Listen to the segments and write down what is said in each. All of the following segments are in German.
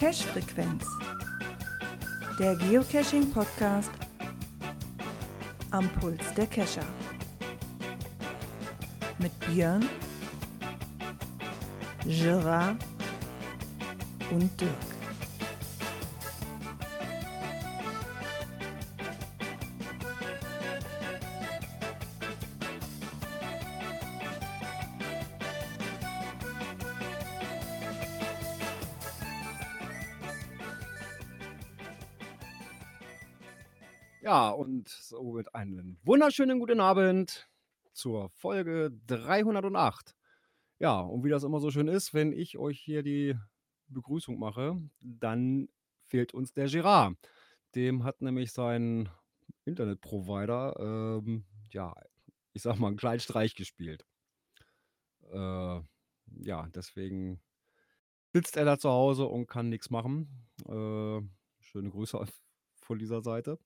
Cache-Frequenz, der Geocaching-Podcast am Puls der Cacher. Mit Björn, Gerard und Dirk. Ja, und somit einen wunderschönen guten Abend zur Folge 308. Ja, und wie das immer so schön ist, wenn ich euch hier die Begrüßung mache, dann fehlt uns der Gerard. Dem hat nämlich sein Internetprovider, ich sag mal, einen kleinen Streich gespielt. Deswegen sitzt er da zu Hause und kann nichts machen. Schöne Grüße von dieser Seite.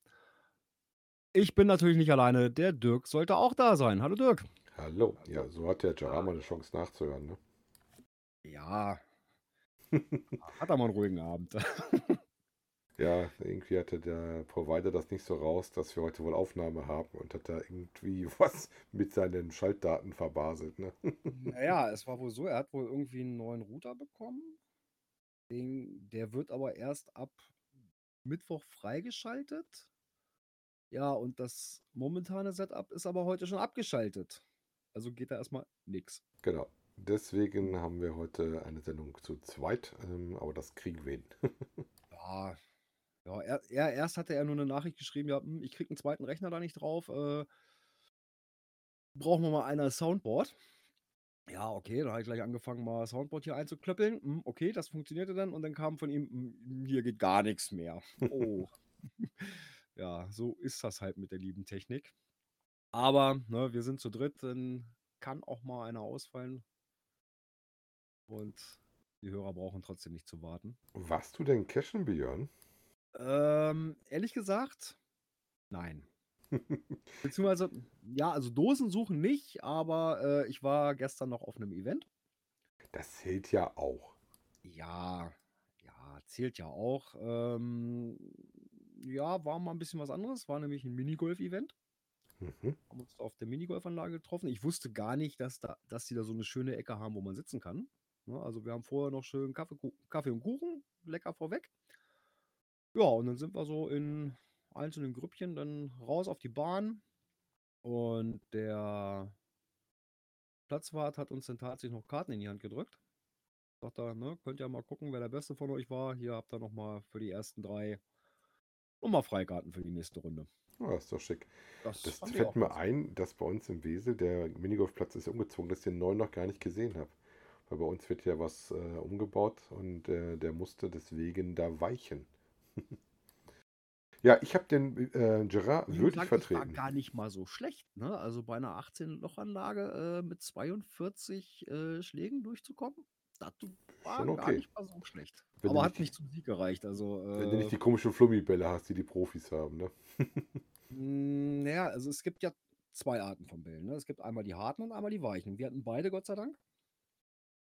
Ich bin natürlich nicht alleine, der Dirk sollte auch da sein. Hallo Dirk. Hallo. Ja, so hat der Jarama eine Chance nachzuhören, ne? Ja. Hat er mal einen ruhigen Abend. Ja, irgendwie hatte der Provider das nicht so raus, dass wir heute wohl Aufnahme haben und hat da irgendwie was mit seinen Schaltdaten verbaselt, ne? Naja, es war wohl so, er hat wohl irgendwie einen neuen Router bekommen. Der wird aber erst ab Mittwoch freigeschaltet. Ja, und das momentane Setup ist aber heute schon abgeschaltet. Also geht da erstmal nichts. Genau. Deswegen haben wir heute eine Sendung zu zweit, aber das kriegen wir hin. Ja, erst hatte er nur eine Nachricht geschrieben, ja, ich kriege einen zweiten Rechner da nicht drauf. Brauchen wir mal einer Soundboard. Ja, okay, dann habe ich gleich angefangen, mal Soundboard hier einzuklöppeln. Okay, das funktionierte dann und dann kam von ihm, hier geht gar nichts mehr. Oh. Ja, so ist das halt mit der lieben Technik. Aber ne, wir sind zu dritt, dann kann auch mal einer ausfallen. Und die Hörer brauchen trotzdem nicht zu warten. Warst du denn cachen, Björn? Ehrlich gesagt, nein. Beziehungsweise, ja, also Dosen suchen nicht, aber ich war gestern noch auf einem Event. Das zählt ja auch. Ja, zählt ja auch. Ja, war mal ein bisschen was anderes. War nämlich ein Minigolf-Event. Haben uns auf der Minigolfanlage getroffen. Ich wusste gar nicht, dass die da so eine schöne Ecke haben, wo man sitzen kann. Ja, also wir haben vorher noch schön Kaffee und Kuchen, lecker vorweg. Ja, und dann sind wir so in einzelnen Grüppchen dann raus auf die Bahn. Und der Platzwart hat uns dann tatsächlich noch Karten in die Hand gedrückt. Sagt er, ne, könnt ihr mal gucken, wer der Beste von euch war. Hier habt ihr nochmal für die ersten drei nochmal Freikarten für die nächste Runde. Oh, das ist doch schick. Das fällt mir ein, dass bei uns im Wesel der Minigolfplatz ist umgezogen, dass ich den neuen noch gar nicht gesehen habe. Weil bei uns wird ja was umgebaut und der musste deswegen da weichen. Ja, ich habe den Gerard würdig vertreten. Das war gar nicht mal so schlecht, ne? Also bei einer 18-Loch-Anlage mit 42 Schlägen durchzukommen. Das war schon okay. Gar nicht mal so schlecht. Aber hat nicht zum Sieg gereicht. Also, wenn du nicht die komischen Flummibälle hast, die Profis haben, ne? Naja, also es gibt ja zwei Arten von Bällen, ne? Es gibt einmal die harten und einmal die weichen. Wir hatten beide, Gott sei Dank.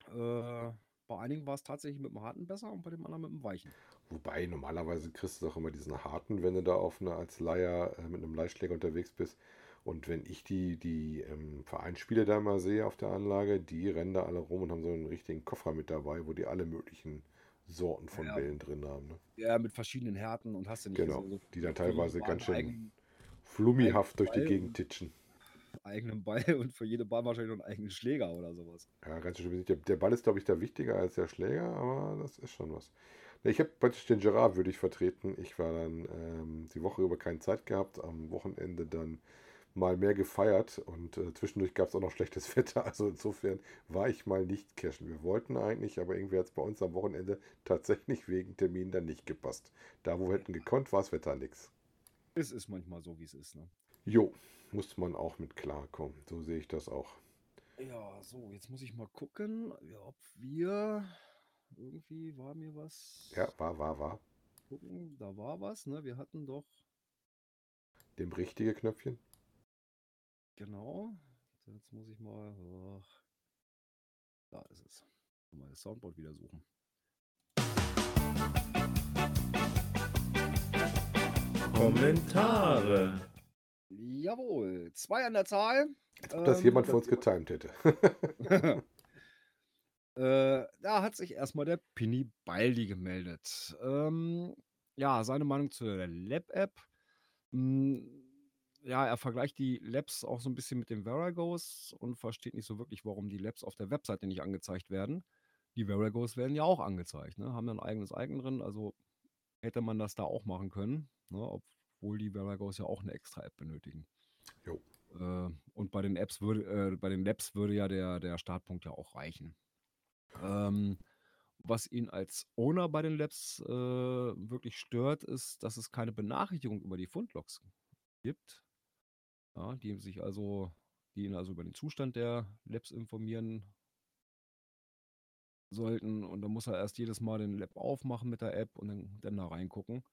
Bei einigen war es tatsächlich mit dem harten besser und bei dem anderen mit dem weichen. Wobei, normalerweise kriegst du auch immer diesen harten, wenn du da als Leier mit einem Leihschläger unterwegs bist. Und wenn ich die Vereinsspieler da mal sehe auf der Anlage, die rennen da alle rum und haben so einen richtigen Koffer mit dabei, wo die alle möglichen Sorten von Bällen drin haben. Ne? Ja, mit verschiedenen Härten und hast du nicht gesehen. Genau, die dann teilweise ganz schön flummihaft durch die Gegend titschen. Eigenen Ball und für jede Ball wahrscheinlich noch einen eigenen Schläger oder sowas. Ja, ganz schön. Der Ball ist, glaube ich, da wichtiger als der Schläger, aber das ist schon was. Ich habe praktisch den Gerard würdig vertreten. Ich war dann die Woche über keine Zeit gehabt, am Wochenende dann mal mehr gefeiert und zwischendurch gab es auch noch schlechtes Wetter, also insofern war ich mal nicht cashen. Wir wollten eigentlich, aber irgendwie hat es bei uns am Wochenende tatsächlich wegen Termin dann nicht gepasst. Da, wo wir hätten gekonnt, war das Wetter nix. Es ist manchmal so, wie es ist, ne? Jo, muss man auch mit klarkommen, so sehe ich das auch. Ja, so, jetzt muss ich mal gucken, ob wir, irgendwie war mir was. Ja, war. Gucken, da war was, ne, wir hatten doch. Dem richtigen Knöpfchen? Genau, jetzt muss ich mal, da ist es, mal das Soundboard wieder suchen. Kommentare. Jawohl, 2 an der Zahl. Als ob das jemand vor uns getimt hätte. Da hat sich erstmal der Pinny Baldi gemeldet. Ja, seine Meinung zur Lab-App. Ja, er vergleicht die Labs auch so ein bisschen mit den Veragos und versteht nicht so wirklich, warum die Labs auf der Webseite nicht angezeigt werden. Die Veragos werden ja auch angezeigt, ne? Haben ja ein eigenes Icon drin, also hätte man das da auch machen können, ne? Obwohl die Veragos ja auch eine extra App benötigen. Jo. Und bei den Apps würde, bei den Labs würde ja der Startpunkt ja auch reichen. Was ihn als Owner bei den Labs wirklich stört, ist, dass es keine Benachrichtigung über die Fundlogs gibt, ja, die ihn also über den Zustand der Labs informieren sollten. Und dann muss er erst jedes Mal den Lab aufmachen mit der App und dann da reingucken.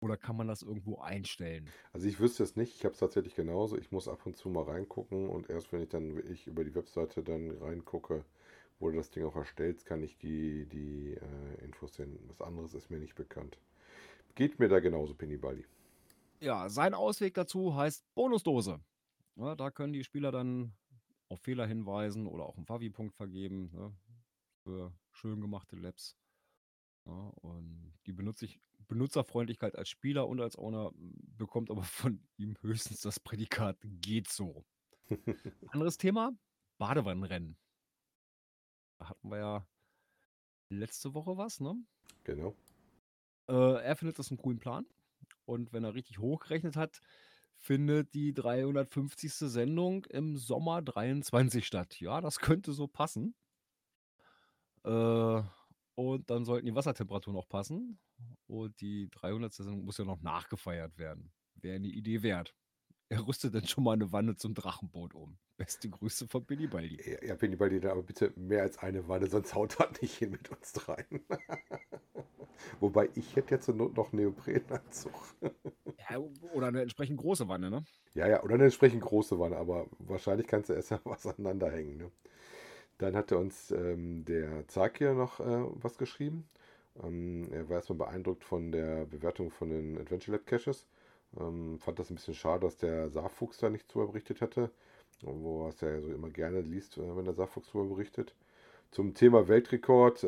Oder kann man das irgendwo einstellen? Also ich wüsste es nicht. Ich habe es tatsächlich genauso. Ich muss ab und zu mal reingucken und erst wenn ich dann wirklich über die Webseite dann reingucke, wo du das Ding auch erstellst, kann ich die Infos sehen. Was anderes ist mir nicht bekannt. Geht mir da genauso, Pinny Baldi. Ja, sein Ausweg dazu heißt Bonusdose. Ja, da können die Spieler dann auf Fehler hinweisen oder auch einen Favi-Punkt vergeben, ne, für schön gemachte Labs. Ja, und die Benutzerfreundlichkeit als Spieler und als Owner bekommt aber von ihm höchstens das Prädikat geht so. Anderes Thema, Badewannenrennen. Da hatten wir ja letzte Woche was, ne? Genau. Er findet das einen coolen Plan. Und wenn er richtig hochgerechnet hat, findet die 350. Sendung im Sommer 23 statt. Ja, das könnte so passen. Und dann sollten die Wassertemperaturen auch passen. Und die 300. Sendung muss ja noch nachgefeiert werden. Wäre eine Idee wert. Er rüstet dann schon mal eine Wanne zum Drachenboot um. Beste Grüße von Billy Baldi. Ja, Pinny Baldi, aber bitte mehr als eine Wanne, sonst haut er nicht hin mit uns rein. Wobei, ich hätte jetzt zur Not noch einen Neoprenanzug. Ja, oder eine entsprechend große Wanne, ne? Ja, oder eine entsprechend große Wanne, aber wahrscheinlich kannst du erst mal was aneinander hängen, ne? Dann hatte uns der Zarkir noch was geschrieben. Er war erstmal beeindruckt von der Bewertung von den Adventure Lab Caches. Fand das ein bisschen schade, dass der Saarfuchs da nicht drüber berichtet hatte, wo er es ja so immer gerne liest, wenn der Saarfuchs drüber berichtet. Zum Thema Weltrekord,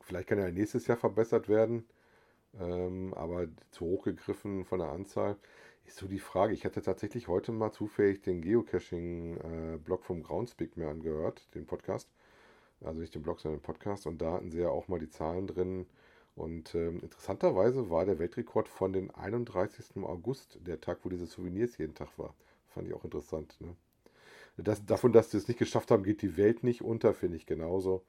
vielleicht kann er nächstes Jahr verbessert werden, aber zu hoch gegriffen von der Anzahl ist so die Frage. Ich hatte tatsächlich heute mal zufällig den Geocaching-Blog vom Groundspeak mir angehört, den Podcast, also nicht den Blog, sondern den Podcast, und da hatten sie ja auch mal die Zahlen drin. Und interessanterweise war der Weltrekord von den 31. August, der Tag, wo diese Souvenirs jeden Tag war. Fand ich auch interessant. Ne? Davon, dass sie es nicht geschafft haben, geht die Welt nicht unter, finde ich genauso.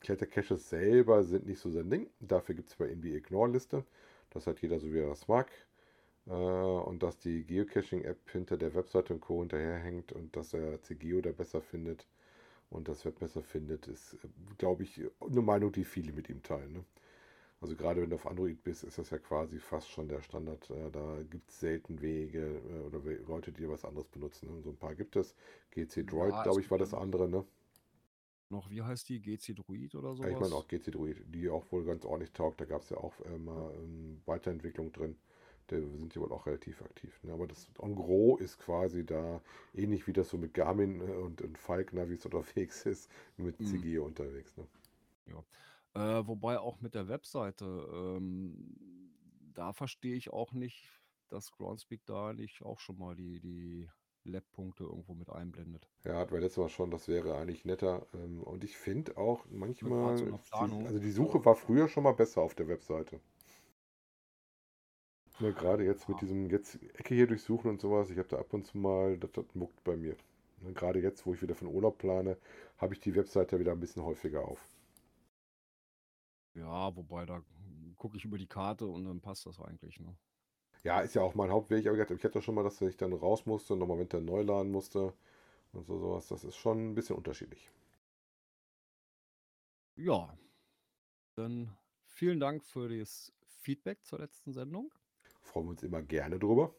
Klettercaches selber sind nicht so sein Ding. Dafür gibt es bei irgendwie Ignore-Liste. Das hat jeder so, wie er das mag. Und dass die Geocaching-App hinter der Webseite und Co. hinterherhängt und dass er c:geo da besser findet. Und das Web besser findet, ist, glaube ich, eine Meinung, die viele mit ihm teilen. Ne? Also gerade wenn du auf Android bist, ist das ja quasi fast schon der Standard. Da gibt es selten Wege oder Leute, die was anderes benutzen. Ne? So ein paar gibt es. GCDroid, ja, glaube ich, war das andere. Ne? Noch, wie heißt die? GCDroid oder sowas? Ja, ich meine auch GCDroid, die auch wohl ganz ordentlich taugt. Da gab es ja auch mal Weiterentwicklung drin. Da sind die wohl auch relativ aktiv. Ne? Aber das en gros ist quasi da ähnlich wie das so mit Garmin und Falk Navis unterwegs ist, mit c:geo unterwegs. Ne? Ja. Wobei auch mit der Webseite, da verstehe ich auch nicht, dass Groundspeak da nicht auch schon mal die Lab-Punkte irgendwo mit einblendet. Ja, hatten wir letztes Mal schon, das wäre eigentlich netter. Und ich finde auch manchmal, also die Suche war früher schon mal besser auf der Webseite. Ja, gerade jetzt mit diesem Ecke hier durchsuchen und sowas, ich habe da ab und zu mal, das muckt bei mir. Und gerade jetzt, wo ich wieder von Urlaub plane, habe ich die Webseite wieder ein bisschen häufiger auf. Ja, wobei, da gucke ich über die Karte und dann passt das eigentlich, ne? Ja, ist ja auch mein Hauptweg, aber ich hatte schon mal, dass ich dann raus musste und nochmal wieder neu laden musste und sowas. Das ist schon ein bisschen unterschiedlich. Ja, dann vielen Dank für das Feedback zur letzten Sendung. Freuen wir uns immer gerne drüber.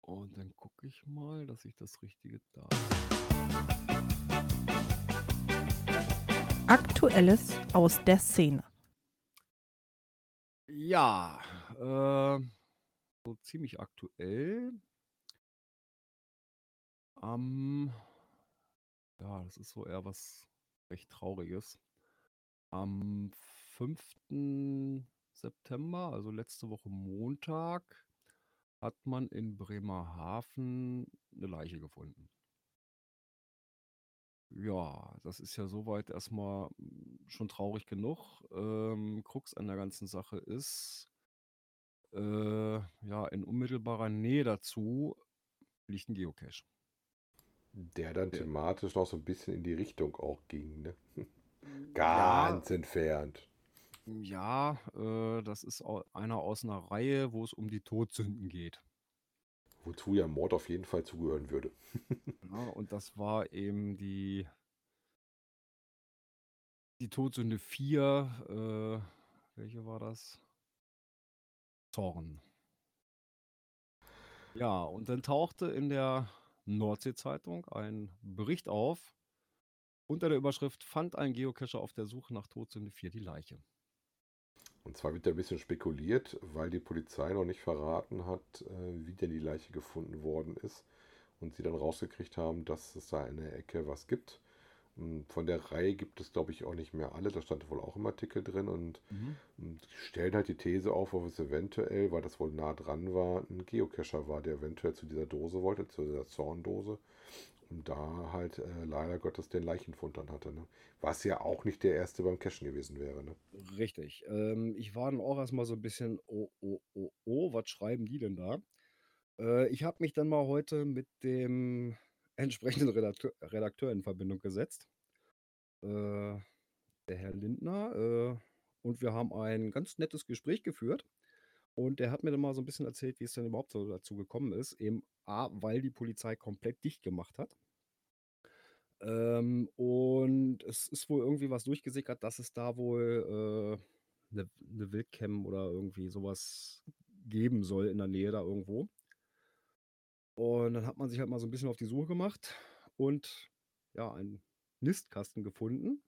Und dann gucke ich mal, dass ich das Richtige da habe. Aktuelles aus der Szene. Ja, so ziemlich aktuell. Ja, das ist so eher was recht Trauriges. Am 5. September, also letzte Woche Montag, hat man in Bremerhaven eine Leiche gefunden. Ja, das ist ja soweit erstmal schon traurig genug. Krux an der ganzen Sache ist, ja, in unmittelbarer Nähe dazu liegt ein Geocache. Der dann thematisch noch so ein bisschen in die Richtung auch ging, ne? Ganz entfernt. Ja, das ist einer aus einer Reihe, wo es um die Todsünden geht. Wozu ja Mord auf jeden Fall zugehören würde. Ja, und das war eben die Todsünde 4, welche war das? Zorn. Ja, und dann tauchte in der Nordsee-Zeitung ein Bericht auf, unter der Überschrift: Fand ein Geocacher auf der Suche nach Todsünde 4 die Leiche. Und zwar wird da ein bisschen spekuliert, weil die Polizei noch nicht verraten hat, wie denn die Leiche gefunden worden ist. Und sie dann rausgekriegt haben, dass es da in der Ecke was gibt. Und von der Reihe gibt es, glaube ich, auch nicht mehr alle. Da stand wohl auch im Artikel drin. Und stellen halt die These auf, ob es eventuell, weil das wohl nah dran war, ein Geocacher war, der eventuell zu dieser Dose wollte, zu dieser Zorndose. Und da halt leider Gottes den Leichenfund dann hatte. Ne? Was ja auch nicht der erste beim Cachen gewesen wäre. Ne? Richtig. Ich war dann auch erstmal so ein bisschen, oh, was schreiben die denn da? Ich habe mich dann mal heute mit dem entsprechenden Redakteur in Verbindung gesetzt. Der Herr Lindner. Und wir haben ein ganz nettes Gespräch geführt. Und der hat mir dann mal so ein bisschen erzählt, wie es denn überhaupt so dazu gekommen ist. Eben A, weil die Polizei komplett dicht gemacht hat. Und es ist wohl irgendwie was durchgesickert, dass es da wohl eine Wildcam oder irgendwie sowas geben soll in der Nähe da irgendwo. Und dann hat man sich halt mal so ein bisschen auf die Suche gemacht und ja, einen Nistkasten gefunden.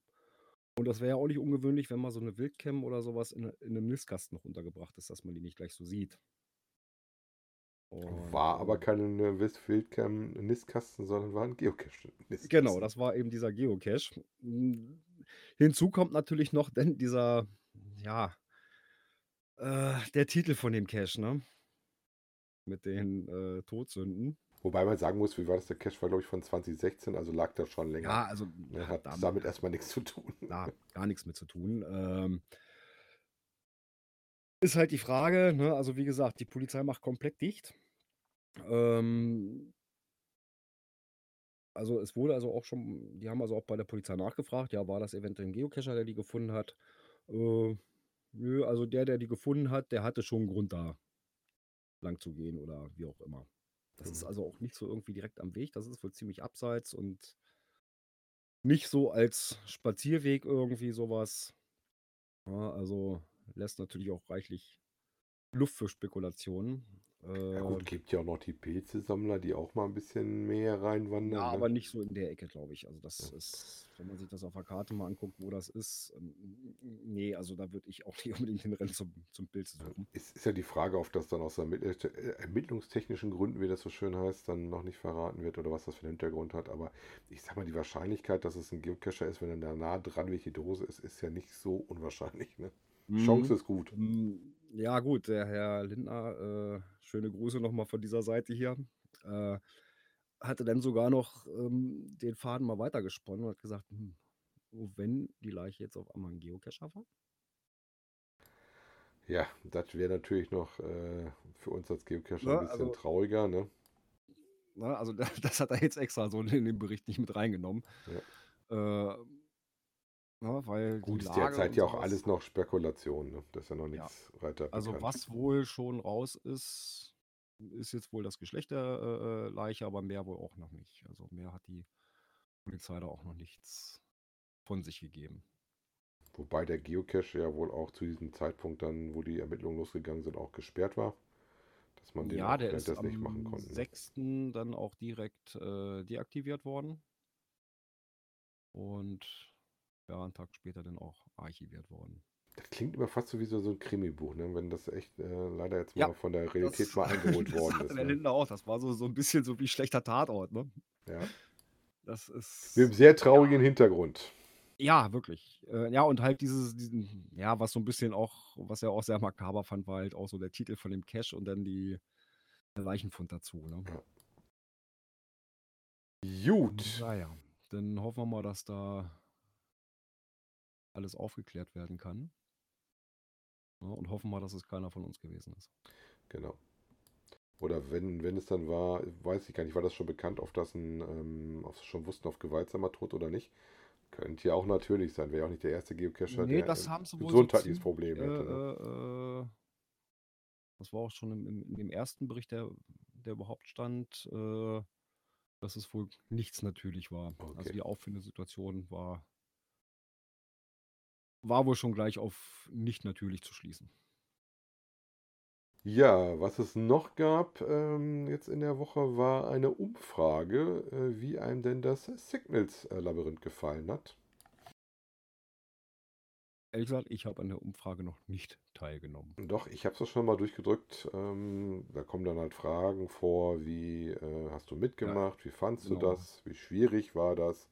Und das wäre ja auch nicht ungewöhnlich, wenn mal so eine Wildcam oder sowas in einem Nistkasten noch untergebracht ist, dass man die nicht gleich so sieht. Und war aber keine Wildcam Nistkasten, sondern war ein Geocache. Genau, das war eben dieser Geocache. Hinzu kommt natürlich noch denn dieser, ja, der Titel von dem Cache, ne? Mit den Todsünden. Wobei man sagen muss, wie war das? Der Cache war, glaube ich, von 2016, also lag da schon länger. Ja, also hat damit erstmal nichts zu tun. Na, gar nichts mit zu tun. Ist halt die Frage, ne? Also wie gesagt, die Polizei macht komplett dicht. Also es wurde also auch schon, die haben also auch bei der Polizei nachgefragt, ja, war das eventuell ein Geocacher, der die gefunden hat? Nö, also der die gefunden hat, der hatte schon einen Grund, da lang zu gehen oder wie auch immer. Das ist also auch nicht so irgendwie direkt am Weg. Das ist wohl ziemlich abseits und nicht so als Spazierweg irgendwie sowas. Ja, also lässt natürlich auch reichlich Luft für Spekulationen. Ja gut, gibt ja auch noch die Pilzesammler, die auch mal ein bisschen mehr reinwandern. Ja, ne? Aber nicht so in der Ecke, glaube ich. Also das ist, wenn man sich das auf der Karte mal anguckt, wo das ist, nee, also da würde ich auch nicht unbedingt hinrennen zum Pilz suchen. Es ist ja die Frage, ob das dann aus ermittlungstechnischen Gründen, wie das so schön heißt, dann noch nicht verraten wird oder was das für einen Hintergrund hat. Aber ich sag mal, die Wahrscheinlichkeit, dass es ein Geocacher ist, wenn er da nah dran welche Dose ist, ist ja nicht so unwahrscheinlich, ne? Chance ist gut. Ja gut, der Herr Lindner, schöne Grüße nochmal von dieser Seite hier, hatte dann sogar noch den Faden mal weitergesponnen und hat gesagt, wenn die Leiche jetzt auf einmal ein Geocacher war? Ja, das wäre natürlich noch für uns als Geocacher ein bisschen trauriger. Ne? Na, also das hat er jetzt extra so in den Bericht nicht mit reingenommen. Ja. Ja, weil gut, ist derzeit ja auch alles noch Spekulation, ne? Das ist ja noch nichts weiter bekannt. Also was wohl schon raus ist, ist jetzt wohl das Geschlecht der Leiche, aber mehr wohl auch noch nicht. Also mehr hat die Polizei da auch noch nichts von sich gegeben. Wobei der Geocache ja wohl auch zu diesem Zeitpunkt dann, wo die Ermittlungen losgegangen sind, auch gesperrt war. Dass man den ja, der ist das nicht machen konnte. Am 6. dann auch direkt deaktiviert worden. Und ja, einen Tag später dann auch archiviert worden. Das klingt immer fast so wie so ein Krimi-Buch, ne? Wenn das echt leider jetzt mal von der Realität mal eingeholt worden ist. Das war so ein bisschen so wie schlechter Tatort, ne? Ja. Das ist... Mit einem sehr traurigen Hintergrund. Ja, wirklich. Ja, und halt was so ein bisschen auch, was er auch sehr makaber fand, war halt auch so der Titel von dem Cache und dann die Leichenfund dazu, ne? Ja. Gut. Naja, dann hoffen wir mal, dass da alles aufgeklärt werden kann. Ja, und hoffen mal, dass es keiner von uns gewesen ist. Genau. Oder wenn es dann war, weiß ich gar nicht, war das schon bekannt, ob sie schon wussten, auf gewaltsamer Tod oder nicht? Könnte ja auch natürlich sein. Wäre ja auch nicht der erste Geocacher, der gesundheitliches Problem hätte. Das war auch schon in dem ersten Bericht, der überhaupt stand, dass es wohl nichts natürlich war. Okay. Also die Auffindesituation war wohl schon gleich auf nicht natürlich zu schließen. Ja, was es noch gab jetzt in der Woche, war eine Umfrage, wie einem denn das Signals-Labyrinth gefallen hat. Ehrlich gesagt, ich habe an der Umfrage noch nicht teilgenommen. Doch, ich habe es schon mal durchgedrückt. Da kommen dann halt Fragen vor, wie hast du mitgemacht, wie fandst du das, wie schwierig war das?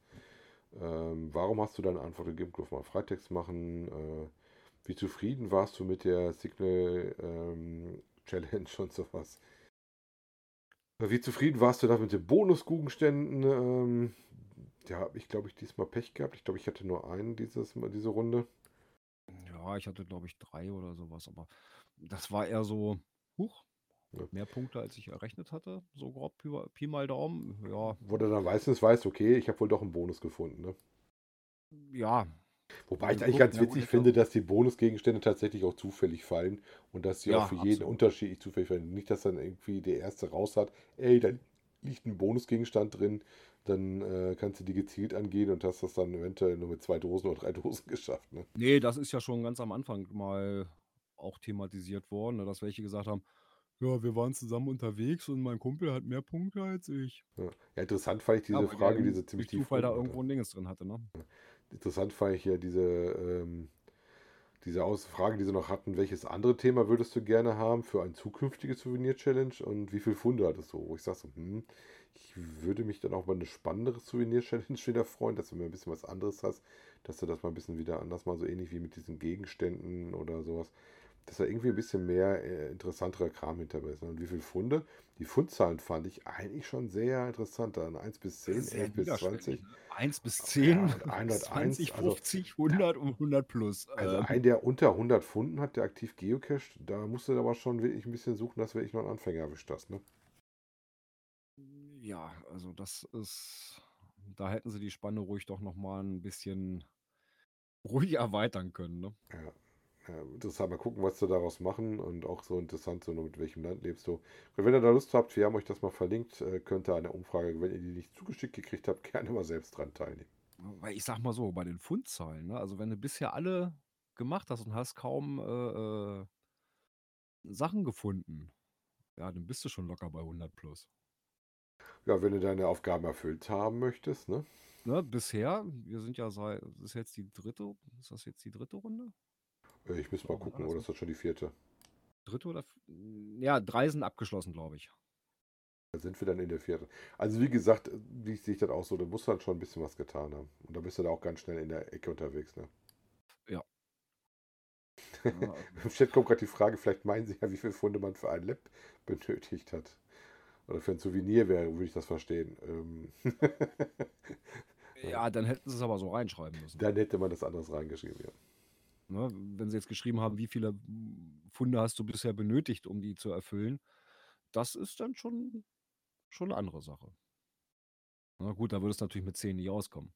Warum hast du deine Antwort gegeben? Kannst du mal Freitext machen? Wie zufrieden warst du mit der Signal-Challenge und sowas? Wie zufrieden warst du da mit den Bonusgegenständen? Ja, habe ich, glaube ich, diesmal Pech gehabt. Ich glaube, ich hatte nur einen diese Runde. Ja, ich hatte, glaube ich, 3 oder sowas. Aber das war eher so, mehr Punkte, als ich errechnet hatte. So grob, Pi mal Daumen. Ja. Wo du dann weißt, okay, ich habe wohl doch einen Bonus gefunden, ne? Ja. Wobei ich eigentlich ganz witzig finde, dass die Bonusgegenstände tatsächlich auch zufällig fallen und dass sie auch für jeden unterschiedlich zufällig fallen. Nicht, dass dann irgendwie der Erste raus hat, ey, da liegt ein Bonusgegenstand drin, dann kannst du die gezielt angehen und hast das dann eventuell nur mit 2 Dosen oder 3 Dosen geschafft. Ne? Nee, das ist ja schon ganz am Anfang mal auch thematisiert worden, dass welche gesagt haben, ja, wir waren zusammen unterwegs und mein Kumpel hat mehr Punkte als ich. Ja, interessant fand ich diese Frage, diese ziemlich tief. Zufall da irgendwo ein Dinges drin hatte, ne? Interessant fand ich ja diese Frage, die sie noch hatten, welches andere Thema würdest du gerne haben für ein zukünftiges Souvenir-Challenge und wie viel Funde hattest du? Wo ich sage so, ich würde mich dann auch mal eine spannendere Souvenir-Challenge wieder freuen, dass du mir ein bisschen was anderes hast, dass du das mal ein bisschen wieder anders mal so ähnlich wie mit diesen Gegenständen oder sowas, dass da irgendwie ein bisschen mehr interessanterer Kram hinterbei ist. Und wie viele Funde? Die Fundzahlen fand ich eigentlich schon sehr interessant. Dann 1 bis 10, 11 bis 20. 1 bis 10, ja, 101, 20, 50, 100 und 100 plus. Also ein, der unter 100 Funden hat, der aktiv geocached, da musst du aber schon wirklich ein bisschen suchen, dass wirklich noch ein Anfänger erwischt hast, ne? Ja, also das ist... Da hätten sie die Spanne ruhig doch nochmal ein bisschen ruhig erweitern können, ne? Ja. Interessant, mal gucken, was sie daraus machen und auch so interessant, so mit welchem Land lebst du. Und wenn ihr da Lust habt, wir haben euch das mal verlinkt, könnt ihr an der Umfrage, wenn ihr die nicht zugeschickt gekriegt habt, gerne mal selbst dran teilnehmen. Weil ich sag mal so, bei den Fundzahlen, ne? Also wenn du bisher alle gemacht hast und hast kaum Sachen gefunden, ja, dann bist du schon locker bei 100 plus. Ja, wenn du deine Aufgaben erfüllt haben möchtest, ne? Ne, bisher, wir sind ja seit, ist das jetzt die dritte Runde? Ich müsste mal gucken, oder ist das schon die 4.? 3. oder 4.? Ja, 3 sind abgeschlossen, glaube ich. Da sind wir dann in der 4. Also wie gesagt, wie sehe ich das auch so, da musst du dann schon ein bisschen was getan haben. Und da bist du da auch ganz schnell in der Ecke unterwegs, ne? Ja. Im Chat kommt gerade die Frage, vielleicht meinen sie ja, wie viele Funde man für ein Lab benötigt hat. Oder für ein Souvenir wäre, würde ich das verstehen. Ja, dann hätten sie es aber so reinschreiben müssen. Dann hätte man das anders reingeschrieben, ja. Ne, wenn sie jetzt geschrieben haben, wie viele Funde hast du bisher benötigt, um die zu erfüllen, das ist dann schon eine andere Sache. Na gut, da würde es natürlich mit 10 nicht auskommen.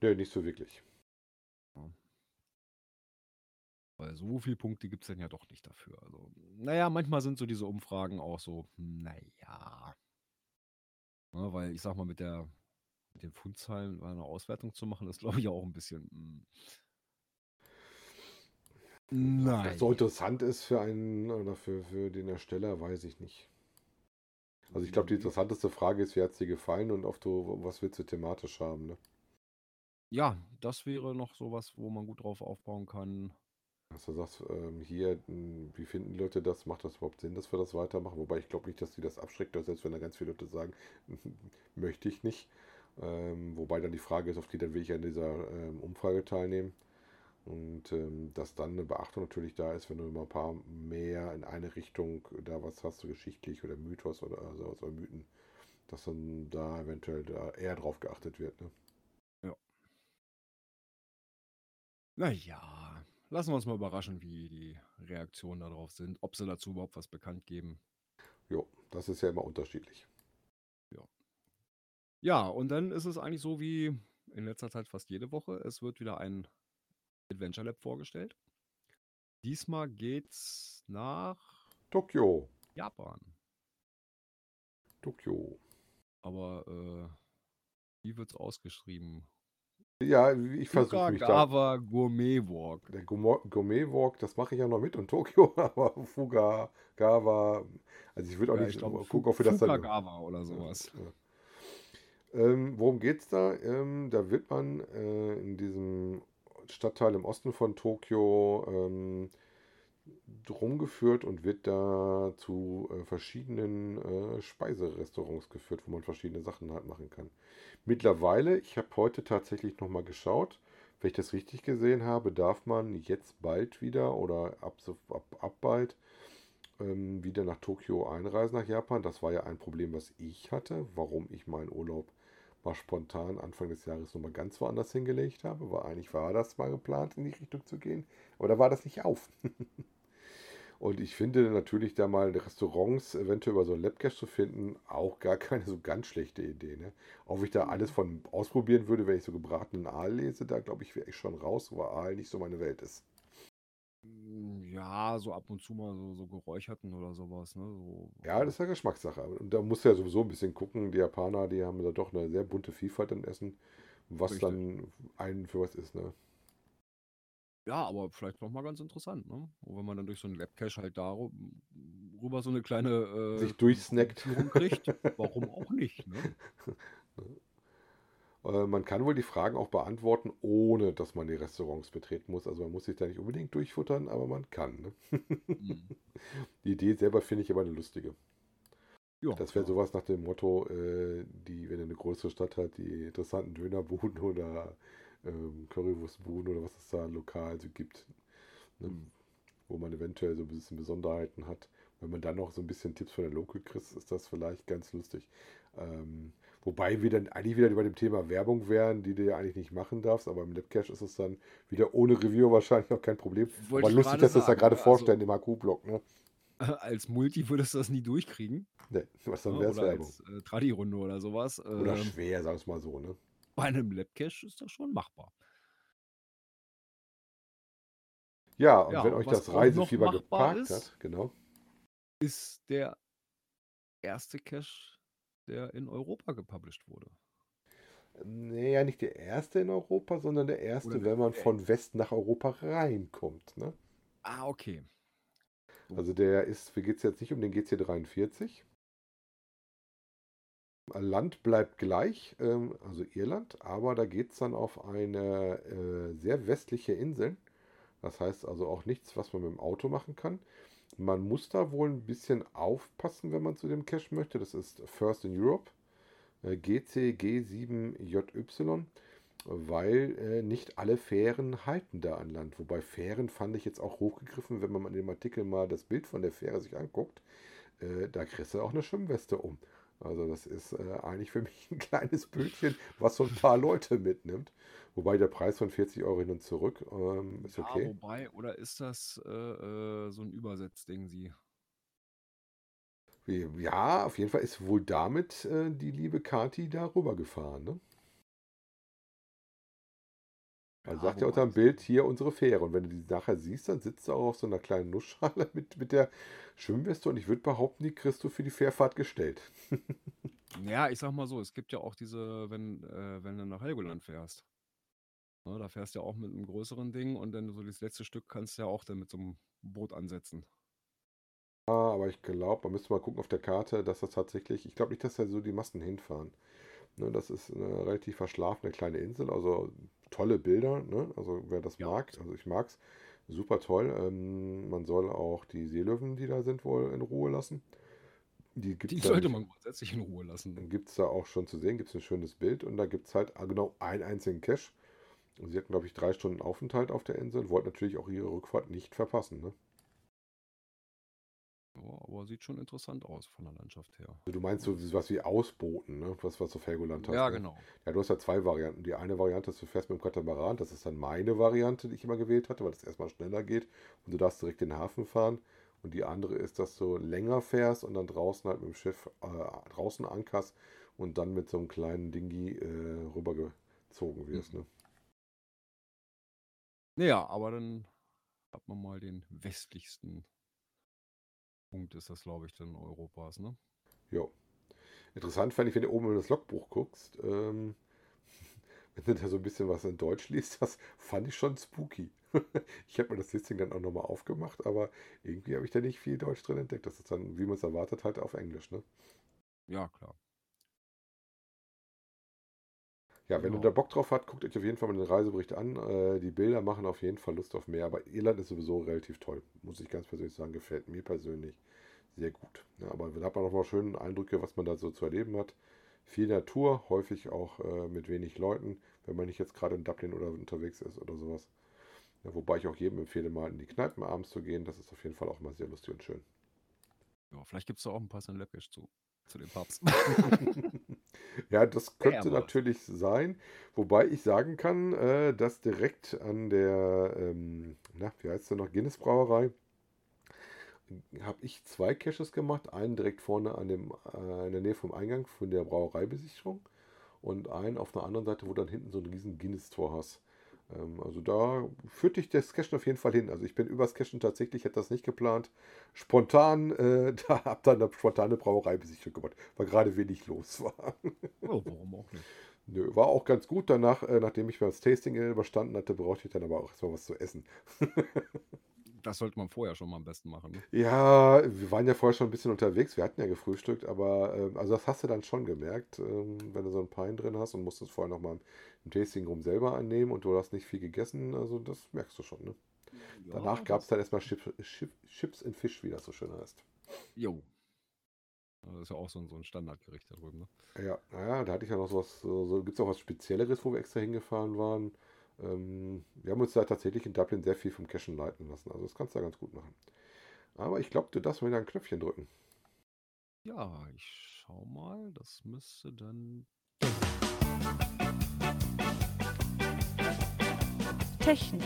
Nö, nicht so wirklich. Ja. Weil so viele Punkte gibt es dann ja doch nicht dafür. Also, naja, manchmal sind so diese Umfragen auch so, naja. Ne, weil ich sag mal, mit den Fundzahlen eine Auswertung zu machen, ist glaube ich auch ein bisschen... Nein. Ob das so interessant ist für einen oder für den Ersteller, weiß ich nicht. Also ich glaube, die interessanteste Frage ist, wie hat es dir gefallen und was willst du thematisch haben, ne? Ja, das wäre noch sowas, wo man gut drauf aufbauen kann. Dass du sagst, hier, wie finden die Leute das? Macht das überhaupt Sinn, dass wir das weitermachen? Wobei ich glaube nicht, dass die das abschreckt, selbst wenn da ganz viele Leute sagen, möchte ich nicht. Wobei dann die Frage ist, auf die dann will ich an dieser Umfrage teilnehmen. Und dass dann eine Beachtung natürlich da ist, wenn du immer ein paar mehr in eine Richtung da was hast, so geschichtlich oder Mythos oder sowas, oder Mythen, dass dann da eventuell da eher drauf geachtet wird. Ne? Ja. Naja, lassen wir uns mal überraschen, wie die Reaktionen darauf sind, ob sie dazu überhaupt was bekannt geben. Jo, das ist ja immer unterschiedlich. Ja. Ja, und dann ist es eigentlich so wie in letzter Zeit fast jede Woche. Es wird wieder ein Adventure Lab vorgestellt. Diesmal geht's nach Tokio. Japan. Tokio. Aber wie wird's ausgeschrieben? Ja, ich versuche mich da. Fukagawa Gourmet Walk. Der Gourmet Walk, das mache ich ja noch mit und Tokio, aber Fukagawa, also ich würde auch nicht gucken, ob wir das dann... Fukagawa oder sowas. Ja. Worum geht's da? Da wird man in diesem Stadtteil im Osten von Tokio rumgeführt und wird da zu verschiedenen Speiserestaurants geführt, wo man verschiedene Sachen halt machen kann. Mittlerweile, ich habe heute tatsächlich nochmal geschaut, wenn ich das richtig gesehen habe, darf man jetzt bald wieder oder ab bald wieder nach Tokio einreisen, nach Japan. Das war ja ein Problem, was ich hatte, warum ich meinen Urlaub mal spontan Anfang des Jahres nochmal ganz woanders hingelegt habe, weil eigentlich war das mal geplant, in die Richtung zu gehen, aber da war das nicht auf. Und ich finde natürlich da mal Restaurants eventuell über so ein Lab-Cache zu finden, auch gar keine so ganz schlechte Idee. Ne? Ob ich da alles von ausprobieren würde, wenn ich so gebratenen Aal lese, da glaube ich, wäre ich schon raus, weil Aal nicht so meine Welt ist. Ja, so ab und zu mal so geräucherten oder sowas. Ne? So. Ja, das ist ja Geschmackssache. Und da musst du ja sowieso ein bisschen gucken. Die Japaner, die haben da doch eine sehr bunte Vielfalt an Essen, was richtig dann einen für was ist. Ne? Ja, aber vielleicht noch mal ganz interessant. Ne? Wenn man dann durch so einen Lab-Cache halt da rüber so eine kleine... sich durchsnackt. Kriegt. Warum auch nicht? Ne? Man kann wohl die Fragen auch beantworten, ohne dass man die Restaurants betreten muss. Also man muss sich da nicht unbedingt durchfuttern, aber man kann. Ne? Mhm. Die Idee selber finde ich aber eine lustige. Ja, das wäre sowas nach dem Motto, wenn du eine größere Stadt hast, die interessanten Dönerbuden oder Currywurstbuden oder was es da lokal so gibt. Ne? Mhm. Wo man eventuell so ein bisschen Besonderheiten hat. Wenn man dann noch so ein bisschen Tipps von der Local kriegt, ist das vielleicht ganz lustig. Wobei wir dann eigentlich wieder bei dem Thema Werbung wären, die du ja eigentlich nicht machen darfst, aber im Lab-Cache ist es dann wieder ohne Review wahrscheinlich auch kein Problem. Wollte aber lustig, dass wir es da gerade vorstellen, im HQ-Blog. Ne? Als Multi würdest du das nie durchkriegen. Ne, was dann wäre es Werbung. Als Tradi-Runde oder sowas. Oder schwer, sag es mal so. Ne? Bei einem Lab-Cache ist das schon machbar. Ja, und wenn euch das Reisefieber geparkt hat, genau, ist der erste Cache, der in Europa gepublished wurde. Naja, nicht der erste in Europa, sondern der erste, wenn man von Westen nach Europa reinkommt. Ne? Ah, okay. So. Also wie geht es jetzt nicht um den GC43? Land bleibt gleich, also Irland, aber da geht es dann auf eine sehr westliche Insel. Das heißt also auch nichts, was man mit dem Auto machen kann. Man muss da wohl ein bisschen aufpassen, wenn man zu dem Cache möchte. Das ist First in Europe, GCG7JY, weil nicht alle Fähren halten da an Land. Wobei Fähren fand ich jetzt auch hochgegriffen, wenn man in dem Artikel mal das Bild von der Fähre sich anguckt, da kriegst du auch eine Schwimmweste um. Also das ist eigentlich für mich ein kleines Bötchen, was so ein paar Leute mitnimmt. Wobei der Preis von 40 € hin und zurück ist okay. Ja, wobei, oder ist das so ein Übersetzding, Sie? Ja, auf jeden Fall ist wohl damit die liebe Kati da rübergefahren. Ne? Also sagt ja unter dem Bild hier unsere Fähre. Und wenn du die nachher siehst, dann sitzt du auch auf so einer kleinen Nussschale mit der Schwimmweste. Und ich würde behaupten, die kriegst du für die Fährfahrt gestellt. Ja, ich sag mal so, es gibt ja auch diese, wenn du nach Helgoland fährst. Ne, da fährst du ja auch mit einem größeren Ding. Und dann so das letzte Stück kannst du ja auch dann mit so einem Boot ansetzen. Ja, aber ich glaube, man müsste mal gucken auf der Karte, dass das tatsächlich... Ich glaube nicht, dass da so die Massen hinfahren. Ne, das ist eine relativ verschlafene kleine Insel, also tolle Bilder, ne? Also wer das mag, also ich mag es, super toll. Man soll auch die Seelöwen, die da sind, wohl in Ruhe lassen. Die sollte man grundsätzlich in Ruhe lassen. Dann gibt es da auch schon zu sehen, gibt es ein schönes Bild und da gibt es halt genau einen einzigen Cache. Sie hatten, glaube ich, 3 Stunden Aufenthalt auf der Insel und wollten natürlich auch ihre Rückfahrt nicht verpassen. Ne? Ja, aber sieht schon interessant aus von der Landschaft her. Also du meinst so was wie Ausbooten, ne? was auf Helgoland hast. Ja, ne? Genau. Ja, du hast ja 2 Varianten. Die eine Variante ist, du fährst mit dem Katamaran. Das ist dann meine Variante, die ich immer gewählt hatte, weil das erstmal schneller geht und du darfst direkt in den Hafen fahren. Und die andere ist, dass du länger fährst und dann draußen halt mit dem Schiff draußen ankerst und dann mit so einem kleinen Dinghy rübergezogen wirst. Mhm. Ne? Naja, aber dann hat man mal den westlichsten Punkt, ist das, glaube ich, dann Europas, ne? Jo. Interessant fand ich, wenn du oben in das Logbuch guckst, wenn du da so ein bisschen was in Deutsch liest, das fand ich schon spooky. Ich habe mir das Listing dann auch nochmal aufgemacht, aber irgendwie habe ich da nicht viel Deutsch drin entdeckt. Das ist dann, wie man es erwartet, halt auf Englisch, ne? Ja, klar. Ja, wenn du da Bock drauf hast, guckt euch auf jeden Fall mal den Reisebericht an. Die Bilder machen auf jeden Fall Lust auf mehr, aber Irland ist sowieso relativ toll. Muss ich ganz persönlich sagen, gefällt mir persönlich sehr gut. Ja, aber da hat man nochmal schöne Eindrücke, was man da so zu erleben hat. Viel Natur, häufig auch mit wenig Leuten, wenn man nicht jetzt gerade in Dublin oder unterwegs ist oder sowas. Ja, wobei ich auch jedem empfehle, mal in die Kneipen abends zu gehen. Das ist auf jeden Fall auch mal sehr lustig und schön. Ja, vielleicht gibt es da auch ein paar Lab-Apps zu den Pubs. Ja, das könnte natürlich sein. Wobei ich sagen kann, dass direkt an der, wie heißt der noch, Guinness Brauerei, habe ich 2 Caches gemacht. Einen direkt vorne in der Nähe vom Eingang von der Brauereibesichtigung und einen auf der anderen Seite, wo dann hinten so ein riesen Guinness-Tor hast. Also da führt dich das Cachen auf jeden Fall hin. Also ich bin übers Cachen tatsächlich, hätte das nicht geplant, spontan, da habe dann eine spontane Brauereibesichtigung gemacht, weil gerade wenig los war. Oh, warum auch nicht? Nö, war auch ganz gut. Danach, nachdem ich mir das Tasting überstanden hatte, brauchte ich dann aber auch erstmal was zu essen. Das sollte man vorher schon mal am besten machen. Ne? Ja, wir waren ja vorher schon ein bisschen unterwegs. Wir hatten ja gefrühstückt, aber also das hast du dann schon gemerkt, wenn du so einen Pein drin hast und musst es vorher nochmal im Tasting Room selber annehmen und du hast nicht viel gegessen. Also das merkst du schon. Ne? Ja, danach gab es dann erstmal Chips and Fish, wie das so schön heißt. Jo. Das ist ja auch so ein Standardgericht da drüben. Ne? Ja, naja, da hatte ich ja noch sowas. So gibt es auch was Spezielleres, wo wir extra hingefahren waren. Wir haben uns da tatsächlich in Dublin sehr viel vom Cachen leiten lassen. Also das kannst du da ganz gut machen. Aber ich glaube, du darfst mal wieder ein Knöpfchen drücken. Ja, ich schau mal. Das müsste dann... Technik.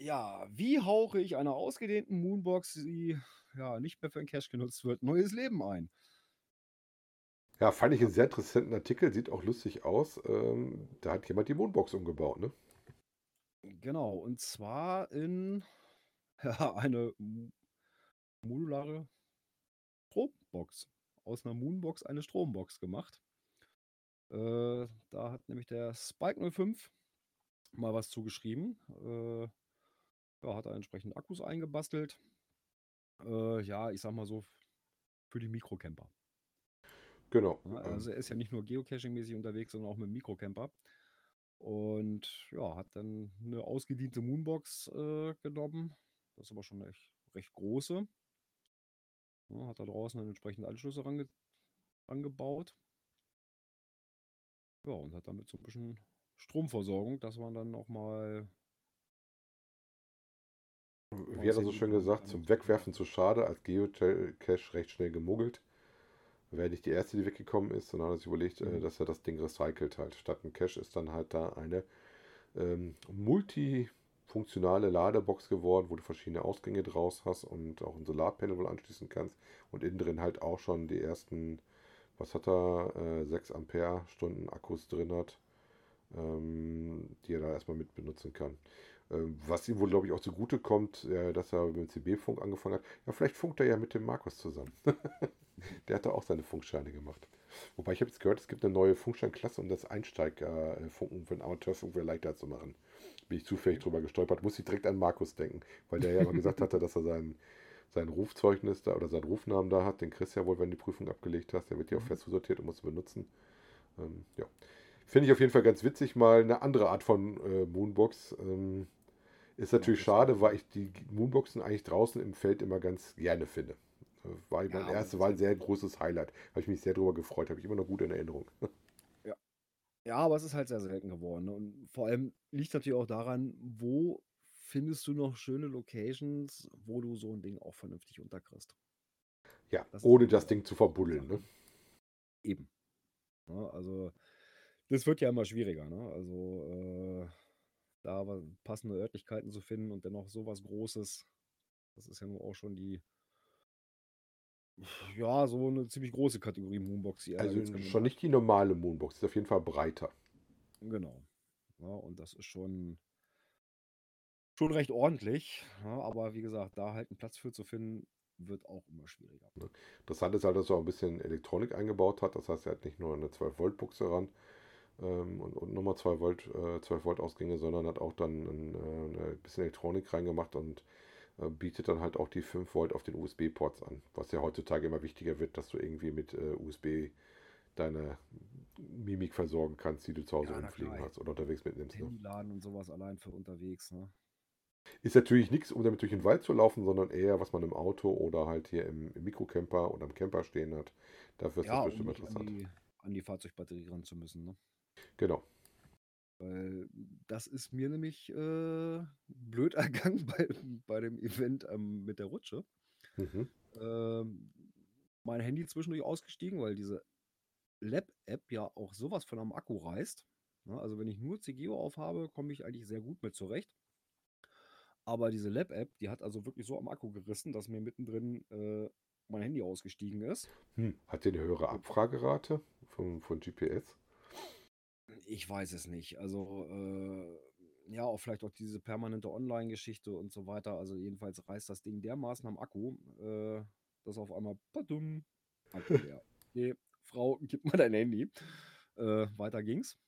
Ja, wie hauche ich einer ausgedehnten Moonbox, die ja nicht mehr für einen Cache genutzt wird, neues Leben ein? Ja, fand ich einen sehr interessanten Artikel, sieht auch lustig aus. Da hat jemand die Moonbox umgebaut, ne? Genau, und zwar in eine modulare Strombox. Aus einer Moonbox eine Strombox gemacht. Da hat nämlich der Spike05 mal was zugeschrieben. Da hat er entsprechend Akkus eingebastelt. Ja, ich sag mal so, für die Mikrocamper. Genau. Also er ist ja nicht nur geocaching-mäßig unterwegs, sondern auch mit dem Mikrocamper. Und ja, hat dann eine ausgediente Moonbox genommen. Das ist aber schon eine recht große. Ja, hat da draußen dann entsprechende Anschlüsse angebaut. Ja, und hat damit so ein bisschen Stromversorgung, dass man dann auch mal... Wie hat er so schön gesagt, zum Wegwerfen zu schade, als Geocache recht schnell gemuggelt. Wäre nicht die erste, die weggekommen ist, sondern hat sich überlegt, dass er das Ding recycelt halt. Statt ein Cache ist dann halt da eine multifunktionale Ladebox geworden, wo du verschiedene Ausgänge draus hast und auch ein Solarpanel wohl anschließen kannst. Und innen drin halt auch schon die ersten, 6 Ampere-Stunden Akkus drin hat, die er da erstmal mit benutzen kann. Was ihm wohl, glaube ich, auch zugute kommt, dass er mit dem CB-Funk angefangen hat. Ja, vielleicht funkt er ja mit dem Markus zusammen. Der hat da auch seine Funkscheine gemacht. Wobei, ich habe jetzt gehört, es gibt eine neue Funkscheinklasse, um das Einsteigerfunken für den Amateurfunk leichter zu machen. Bin ich zufällig drüber gestolpert. Muss ich direkt an Markus denken, weil der ja mal gesagt hatte, dass er seinen sein Rufzeugnis da oder seinen Rufnamen da hat. Den kriegst du ja wohl, wenn du die Prüfung abgelegt hast. Der wird ja auch fest zusortiert und musst du benutzen. Ja. Finde ich auf jeden Fall ganz witzig, mal eine andere Art von Moonbox. Ist natürlich schade, weil ich die Moonboxen eigentlich draußen im Feld immer ganz gerne finde. War ja, meine erste Wahl ein sehr großes Highlight. Habe ich mich sehr drüber gefreut. Habe ich immer noch gut in Erinnerung. Ja, ja, aber es ist halt sehr selten geworden. Und vor allem liegt natürlich auch daran, wo findest du noch schöne Locations, wo du so ein Ding auch vernünftig unterkriegst. Ja, das ohne das Ding zu verbuddeln. Ne? Eben. Ja, also das wird ja immer schwieriger, ne? Also da passende Örtlichkeiten zu finden und dennoch sowas Großes, das ist ja nun auch schon die, ja, so eine ziemlich große Kategorie Moonbox hier. Also schon nicht die normale Moonbox, ist auf jeden Fall breiter. Genau. Ja, und das ist schon recht ordentlich, ja, aber wie gesagt, da halt einen Platz für zu finden, wird auch immer schwieriger. Interessant ist halt, dass er auch ein bisschen Elektronik eingebaut hat, das heißt, er hat nicht nur eine 12-Volt-Buchse ran, und nochmal 12 Volt Ausgänge, sondern hat auch dann ein bisschen Elektronik reingemacht und bietet dann halt auch die 5 Volt auf den USB-Ports an, was ja heutzutage immer wichtiger wird, dass du irgendwie mit USB deine Mimik versorgen kannst, die du zu Hause rumfliegen hast oder unterwegs mitnimmst. Handyladen und sowas allein für unterwegs, ne? Ist natürlich nichts, um damit durch den Wald zu laufen, sondern eher, was man im Auto oder halt hier im Mikrocamper oder im Camper stehen hat. Dafür ist das bestimmt interessant. An die Fahrzeugbatterie ran zu müssen, ne? Genau. Weil das ist mir nämlich blöd ergangen bei dem Event mit der Rutsche. Mhm. Mein Handy zwischendurch ausgestiegen, weil diese Lab-App ja auch sowas von am Akku reißt. Ja, also wenn ich nur c:geo aufhabe, komme ich eigentlich sehr gut mit zurecht. Aber diese Lab-App, die hat also wirklich so am Akku gerissen, dass mir mittendrin mein Handy ausgestiegen ist. Hat der eine höhere Abfragerate von GPS? Ich weiß es nicht. Also, ja, auch vielleicht auch diese permanente Online-Geschichte und so weiter. Also jedenfalls reißt das Ding dermaßen am Akku, dass auf einmal, badum, Akku leer. Nee, Frau, gib mal dein Handy. Weiter ging's.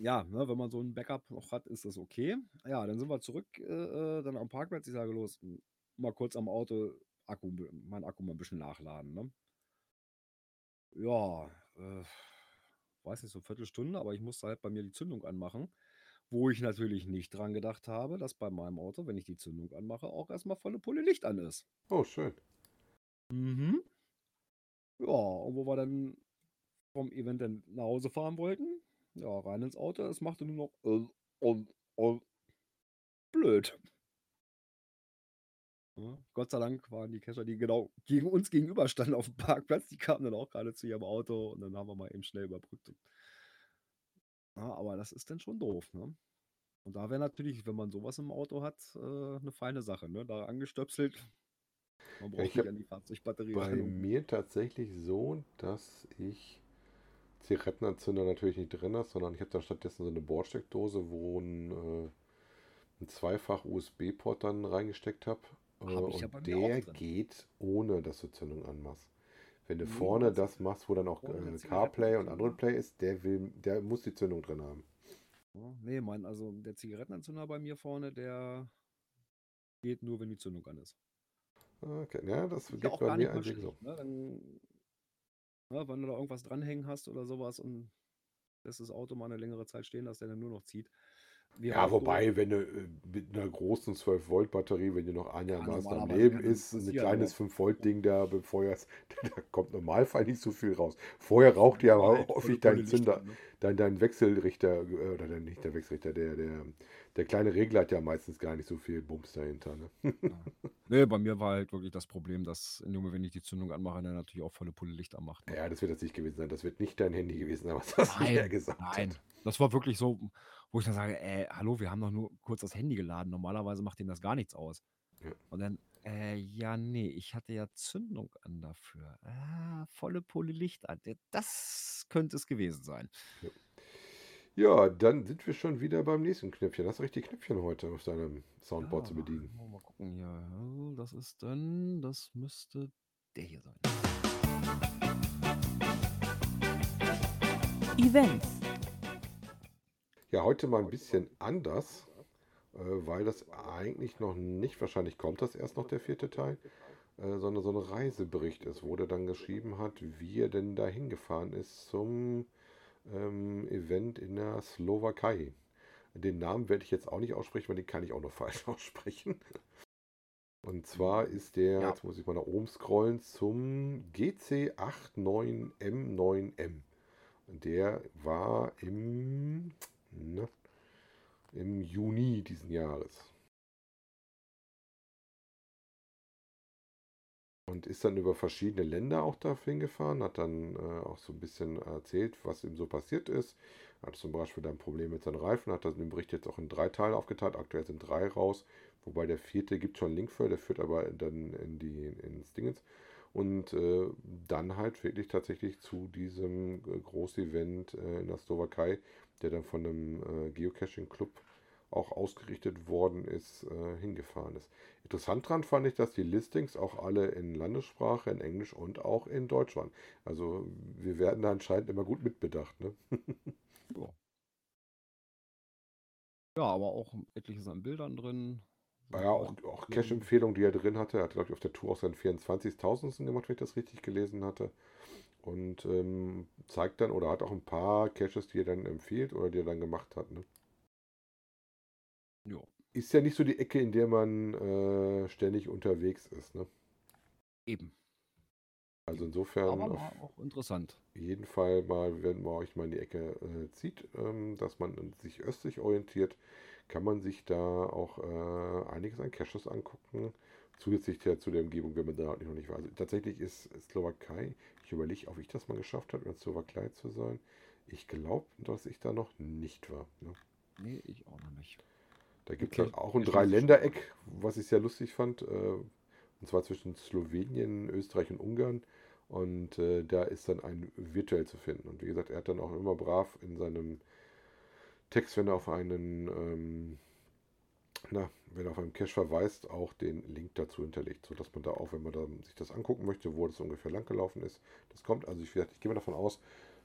Ja, ne, wenn man so ein Backup noch hat, ist das okay. Ja, dann sind wir zurück, dann am Parkplatz. Ich sage los, mal kurz am Auto mein Akku mal ein bisschen nachladen. Ne? Ja, weiß nicht, so eine Viertelstunde, aber ich musste halt bei mir die Zündung anmachen, wo ich natürlich nicht dran gedacht habe, dass bei meinem Auto, wenn ich die Zündung anmache, auch erstmal volle Pulle Licht an ist. Oh, schön. Mhm. Ja, und wo wir dann vom Event dann nach Hause fahren wollten, ja, rein ins Auto, es machte nur noch blöd. Ja, Gott sei Dank waren die Cacher, die genau gegen uns gegenüber standen auf dem Parkplatz, die kamen dann auch gerade zu ihrem Auto und dann haben wir mal eben schnell überbrückt. Ja, aber das ist dann schon doof, ne? Und da wäre natürlich, wenn man sowas im Auto hat, eine feine Sache, ne? Da angestöpselt, man braucht nicht an die Fahrzeugbatterie. Bei mir tatsächlich so, dass ich Zigarettenanzünder natürlich nicht drin hast, sondern ich habe da stattdessen so eine Bordsteckdose, wo ein zweifach USB-Port dann reingesteckt habe. Und der geht ohne, dass du Zündung anmachst. Wenn du vorne das machst, wo dann auch CarPlay und Android-Play ist, der muss die Zündung drin haben. Oh, nee, also der Zigarettenanzünder bei mir vorne, der geht nur, wenn die Zündung an ist. Okay, ja, das geht auch bei mir eigentlich so. Ne? Wenn du da irgendwas dranhängen hast oder sowas und lässt das Auto mal eine längere Zeit stehen, dass der dann nur noch zieht. Ja, wobei, wenn du mit einer großen 12-Volt-Batterie, wenn du noch einigermaßen am Leben ist, ein kleines 5-Volt-Ding da befeuerst, da kommt normalfall nicht so viel raus. Vorher raucht ja aber häufig dein Zünder, dein Wechselrichter, oder nicht der Wechselrichter, der kleine Regler hat ja meistens gar nicht so viel Bums dahinter. Ne? Ja. Nee, bei mir war halt wirklich das Problem, dass wenn ich die Zündung anmache, dann natürlich auch volle Pulle Licht anmacht. Ne? Ja, das wird das nicht gewesen sein. Das wird nicht dein Handy gewesen sein, was das mir gesagt hat. Nein, das war wirklich so, wo ich dann sage, hallo, wir haben doch nur kurz das Handy geladen. Normalerweise macht denen das gar nichts aus. Ja. Und dann, ich hatte ja Zündung an dafür. Volle Pulle Licht an. Das könnte es gewesen sein. Ja. Ja, dann sind wir schon wieder beim nächsten Knöpfchen. Hast du richtig Knöpfchen heute auf deinem Soundboard zu bedienen? Mal gucken hier. Das ist dann, das müsste der hier sein. Events. Ja, heute mal ein bisschen anders. weil das eigentlich noch nicht, wahrscheinlich kommt das erst noch der vierte Teil, sondern so ein Reisebericht ist, wo der dann geschrieben hat, wie er denn da hingefahren ist zum Event in der Slowakei. Den Namen werde ich jetzt auch nicht aussprechen, weil den kann ich auch noch falsch aussprechen. Und zwar ist der, ja, jetzt muss ich mal nach oben scrollen, zum GC89M9M. Der war im Juni diesen Jahres. Und ist dann über verschiedene Länder auch dahin gefahren, hat dann auch so ein bisschen erzählt, was ihm so passiert ist. Hat zum Beispiel dann ein Problem mit seinen Reifen, hat das in dem Bericht jetzt auch in 3 Teile aufgeteilt. Aktuell sind 3 raus, wobei der 4. gibt schon einen Link für, der führt aber dann ins Dingens. Und dann halt wirklich tatsächlich zu diesem Großevent in der Slowakei, der dann von einem Geocaching-Club auch ausgerichtet worden ist, hingefahren ist. Interessant dran fand ich, dass die Listings auch alle in Landessprache, in Englisch und auch in Deutsch waren. Also wir werden da anscheinend immer gut mitbedacht, ne? Ja, aber auch etliches an Bildern drin. Ja, auch Cache-Empfehlungen, die er drin hatte. Er hat, glaube ich, auf der Tour auch seinen 24.000. gemacht, wenn ich das richtig gelesen hatte. Und zeigt dann, oder hat auch ein paar Caches, die er dann empfiehlt oder die er dann gemacht hat, ne? Jo. Ist ja nicht so die Ecke, in der man ständig unterwegs ist, ne? Eben. Also insofern aber auch interessant. Auf jeden Fall mal, wenn man euch mal in die Ecke zieht, dass man sich östlich orientiert, kann man sich da auch einiges an Caches angucken, zusätzlich ja zu der Umgebung, wenn man da noch nicht war. Also tatsächlich ist Slowakei, ich überlege, ob ich das mal geschafft habe, in Slowakei zu sein. Ich glaube, dass ich da noch nicht war, ne? Nee, ich auch noch nicht. Da gibt es halt auch ein Dreiländereck, was ich sehr lustig fand, und zwar zwischen Slowenien, Österreich und Ungarn. Und da ist dann ein virtuell zu finden. Und wie gesagt, er hat dann auch immer brav in seinem Text, wenn er auf einen wenn er auf einem Cache verweist, auch den Link dazu hinterlegt, sodass man da auch, wenn man da sich das angucken möchte, wo das ungefähr lang gelaufen ist, das kommt. Also ich gehe mal davon aus,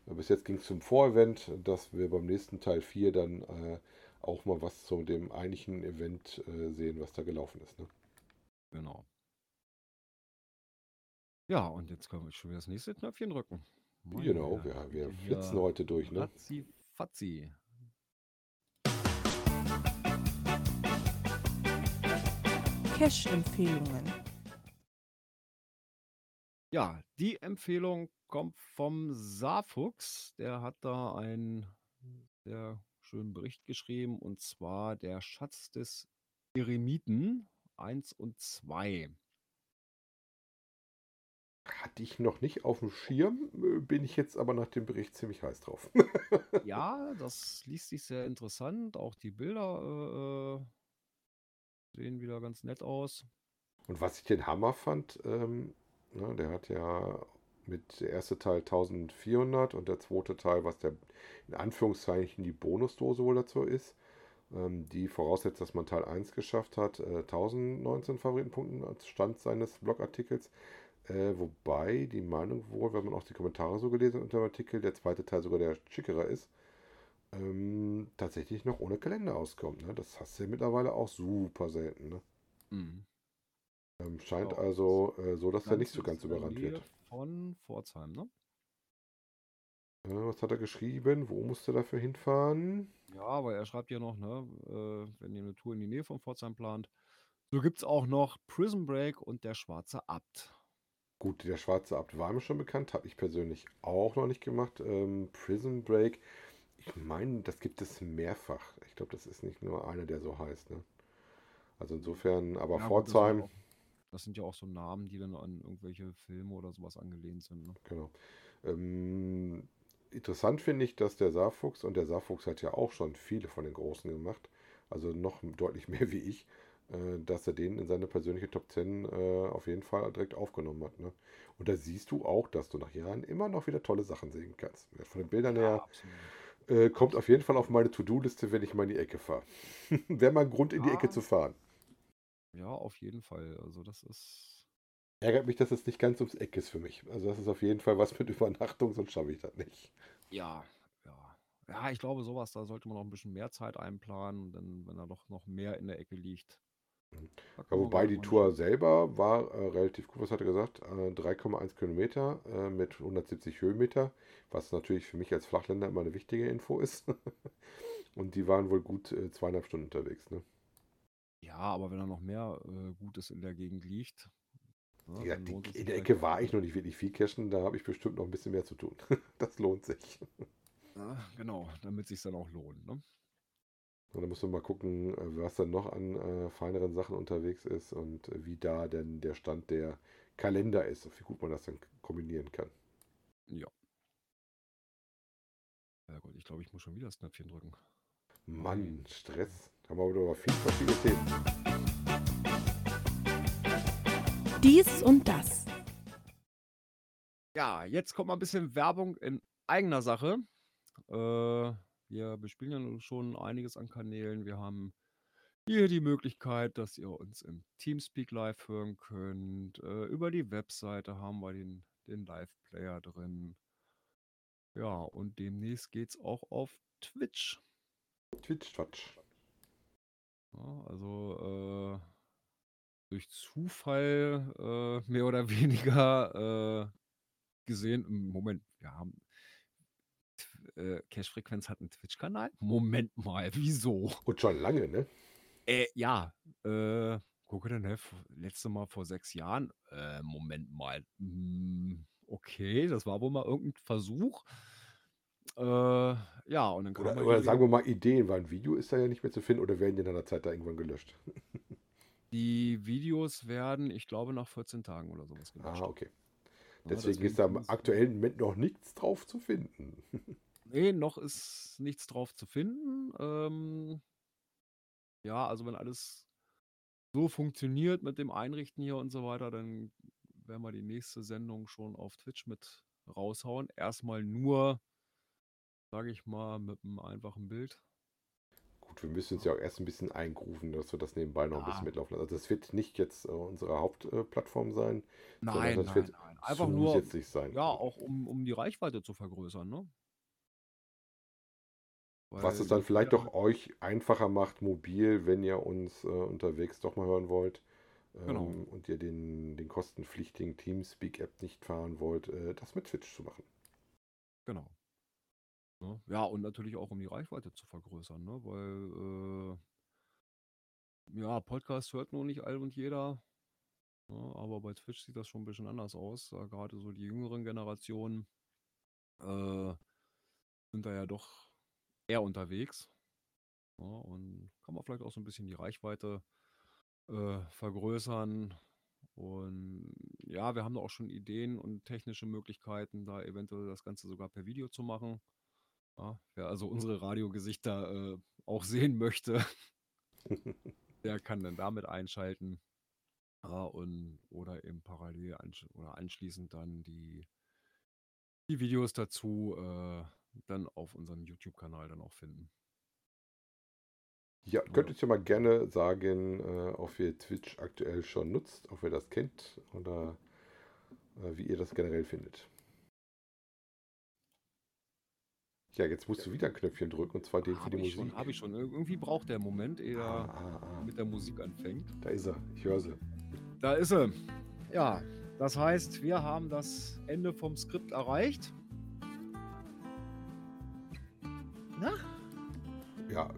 bis jetzt ging es zum Vorevent, dass wir beim nächsten Teil 4 dann auch mal was zu dem eigentlichen Event sehen, was da gelaufen ist, ne? Genau. Ja, und jetzt können wir schon wieder das nächste Knöpfchen drücken. Genau, wir flitzen heute durch, ne? Fatzi, fatzi. Cache-Empfehlungen. Ja, die Empfehlung kommt vom Saarfuchs. Der hat da einen sehr schönen Bericht geschrieben, und zwar der Schatz des Eremiten 1 und 2. Hatte ich noch nicht auf dem Schirm, bin ich jetzt aber nach dem Bericht ziemlich heiß drauf. Ja, das liest sich sehr interessant. Auch die Bilder sehen wieder ganz nett aus. Und was ich den Hammer fand, der hat ja mit der erste Teil 1400 und der zweite Teil, was der in Anführungszeichen die Bonusdose wohl dazu ist, die voraussetzt, dass man Teil 1 geschafft hat, 1019 Favoritenpunkten als Stand seines Blogartikels. Wobei die Meinung wohl, wenn man auch die Kommentare so gelesen hat unter dem Artikel, der zweite Teil sogar der schickere ist, tatsächlich noch ohne Kalender auskommt, ne? Das hast du ja mittlerweile auch super selten, ne? Mhm. Scheint genau, also so, dass er nicht so ganz überrannt wird. Von Pforzheim, ne? Was hat er geschrieben? Wo musste er dafür hinfahren? Ja, aber er schreibt ja noch, ne, wenn ihr eine Tour in die Nähe von Pforzheim plant. So gibt es auch noch Prison Break und der Schwarze Abt. Gut, der Schwarze Abt war mir schon bekannt, habe ich persönlich auch noch nicht gemacht. Prison Break, ich meine, das gibt es mehrfach. Ich glaube, das ist nicht nur einer, der so heißt, ne? Also insofern, aber ja, Pforzheim. Gut, das sind ja auch so Namen, die dann an irgendwelche Filme oder sowas angelehnt sind, ne? Genau. Interessant finde ich, dass der Saarfuchs, und der Saarfuchs hat ja auch schon viele von den Großen gemacht, also noch deutlich mehr wie ich, dass er den in seine persönliche Top 10 auf jeden Fall direkt aufgenommen hat, ne? Und da siehst du auch, dass du nach Jahren immer noch wieder tolle Sachen sehen kannst. Von den Bildern her kommt auf jeden Fall auf meine To-Do-Liste, wenn ich mal in die Ecke fahre. Wäre mal ein Grund, in die Ecke zu fahren. Ja, auf jeden Fall. Also das ist... Ärgert mich, dass es nicht ganz ums Eck ist für mich. Also das ist auf jeden Fall was mit Übernachtung, sonst schaffe ich das nicht. Ja, ja. Ja, ich glaube, sowas, da sollte man noch ein bisschen mehr Zeit einplanen, denn wenn da doch noch mehr in der Ecke liegt. Ja, wobei die Tour selber war relativ gut, was hat er gesagt, 3,1 Kilometer mit 170 Höhenmeter, was natürlich für mich als Flachländer immer eine wichtige Info ist. Und die waren wohl gut 2,5 Stunden unterwegs. Ne? Ja, aber wenn da noch mehr Gutes in der Gegend liegt. Ne, ja, in der Ecke war ich noch nicht wirklich viel cashen, da habe ich bestimmt noch ein bisschen mehr zu tun. Das lohnt sich. Ja, genau, damit es sich dann auch lohnt. Ne? Und dann musst du mal gucken, was dann noch an feineren Sachen unterwegs ist und wie da denn der Stand der Kalender ist und wie gut man das dann kombinieren kann. Ja. Ja gut, ich glaube, ich muss schon wieder das Knöpfchen drücken. Mann, Stress. Da haben wir aber viele verschiedene Themen. Dies und das. Ja, jetzt kommt mal ein bisschen Werbung in eigener Sache. Wir bespielen ja schon einiges an Kanälen. Wir haben hier die Möglichkeit, dass ihr uns im Teamspeak live hören könnt. Über die Webseite haben wir den Live-Player drin. Ja, und demnächst geht es auch auf Twitch. Twitch. Ja, also durch Zufall mehr oder weniger gesehen. Moment, wir haben... Cache-Frequenz hat einen Twitch-Kanal? Moment mal, wieso? Und schon lange, ne? Ja. Gucke dann, letzte Mal vor 6 Jahren. Moment mal. Okay, das war wohl mal irgendein Versuch. Ja, und dann kann man... Oder sagen wir mal Ideen, weil ein Video ist da ja nicht mehr zu finden oder werden die in einer Zeit da irgendwann gelöscht? Die Videos werden, ich glaube, nach 14 Tagen oder sowas gelöscht. Ah, okay. Deswegen ist da im aktuellen Moment noch nichts drauf zu finden. Nee, noch ist nichts drauf zu finden. Ja, also wenn alles so funktioniert mit dem Einrichten hier und so weiter, dann werden wir die nächste Sendung schon auf Twitch mit raushauen. Erstmal nur, sage ich mal, mit einem einfachen Bild. Gut, wir müssen uns ja auch erst ein bisschen eingrooven, dass wir das nebenbei noch ein bisschen mitlaufen lassen. Also das wird nicht jetzt unsere Hauptplattform sein. Nein, das wird nein. Einfach zusätzlich nur, sein. Ja, auch um die Reichweite zu vergrößern. Ne? Was es dann vielleicht doch euch einfacher macht, mobil, wenn ihr uns unterwegs doch mal hören wollt. Genau. Und ihr den kostenpflichtigen Teamspeak-App nicht fahren wollt, das mit Twitch zu machen. Genau. Ja, und natürlich auch, um die Reichweite zu vergrößern, ne? Weil ja, Podcast hört nur nicht all und jeder, ne? Aber bei Twitch sieht das schon ein bisschen anders aus. Da gerade so die jüngeren Generationen sind da ja doch eher unterwegs, ne? Und kann man vielleicht auch so ein bisschen die Reichweite vergrößern. Und ja, wir haben da auch schon Ideen und technische Möglichkeiten, da eventuell das Ganze sogar per Video zu machen. Ja, wer also unsere Radiogesichter auch sehen möchte, der kann dann damit einschalten. Ja, oder eben parallel oder anschließend dann die Videos dazu dann auf unserem YouTube-Kanal dann auch finden. Ja, könnt ihr ja mal gerne sagen, ob ihr Twitch aktuell schon nutzt, ob ihr das kennt oder wie ihr das generell findet. Ja, jetzt musst du wieder ein Knöpfchen drücken, und zwar den für die Musik. Habe ich schon. Irgendwie braucht der Moment, ehe er mit der Musik anfängt. Da ist er. Ich höre sie. Da ist er. Ja, das heißt, wir haben das Ende vom Skript erreicht. Na? Ja,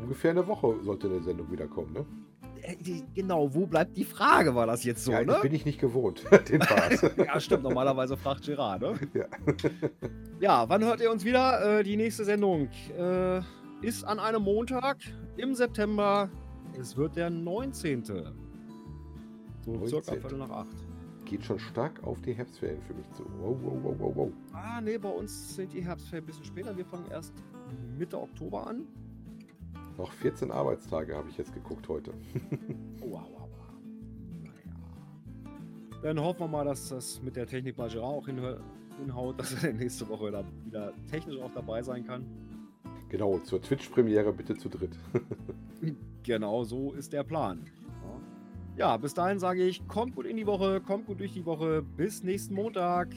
ungefähr eine Woche sollte eine Sendung wieder kommen, ne? Genau, wo bleibt die Frage, war das jetzt so, ja, ne? Bin ich nicht gewohnt, den Part. Ja, stimmt, normalerweise fragt Gerard, ne? Ja. Ja, wann hört ihr uns wieder? Die nächste Sendung ist an einem Montag im September. Es wird der 19. So circa 7:45. Geht schon stark auf die Herbstferien für mich zu. Wow. Ah, nee, bei uns sind die Herbstferien ein bisschen später. Wir fangen erst Mitte Oktober an. Noch 14 Arbeitstage habe ich jetzt geguckt heute. Wow. Naja. Dann hoffen wir mal, dass das mit der Technik bei Gerard auch hinhaut, dass er nächste Woche da wieder technisch auch dabei sein kann. Genau, zur Twitch-Premiere bitte zu dritt. Genau, so ist der Plan. Ja, bis dahin sage ich, kommt gut in die Woche, kommt gut durch die Woche. Bis nächsten Montag.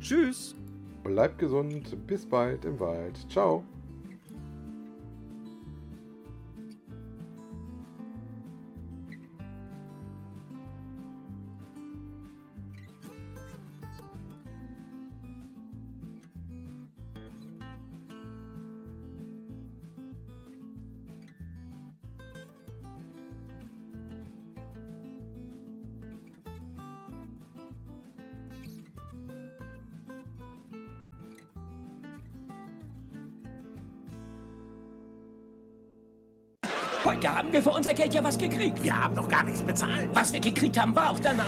Tschüss. Bleibt gesund. Bis bald im Wald. Ciao. Heute haben wir für unser Geld ja was gekriegt. Wir haben noch gar nichts bezahlt. Was wir gekriegt haben, war auch danach.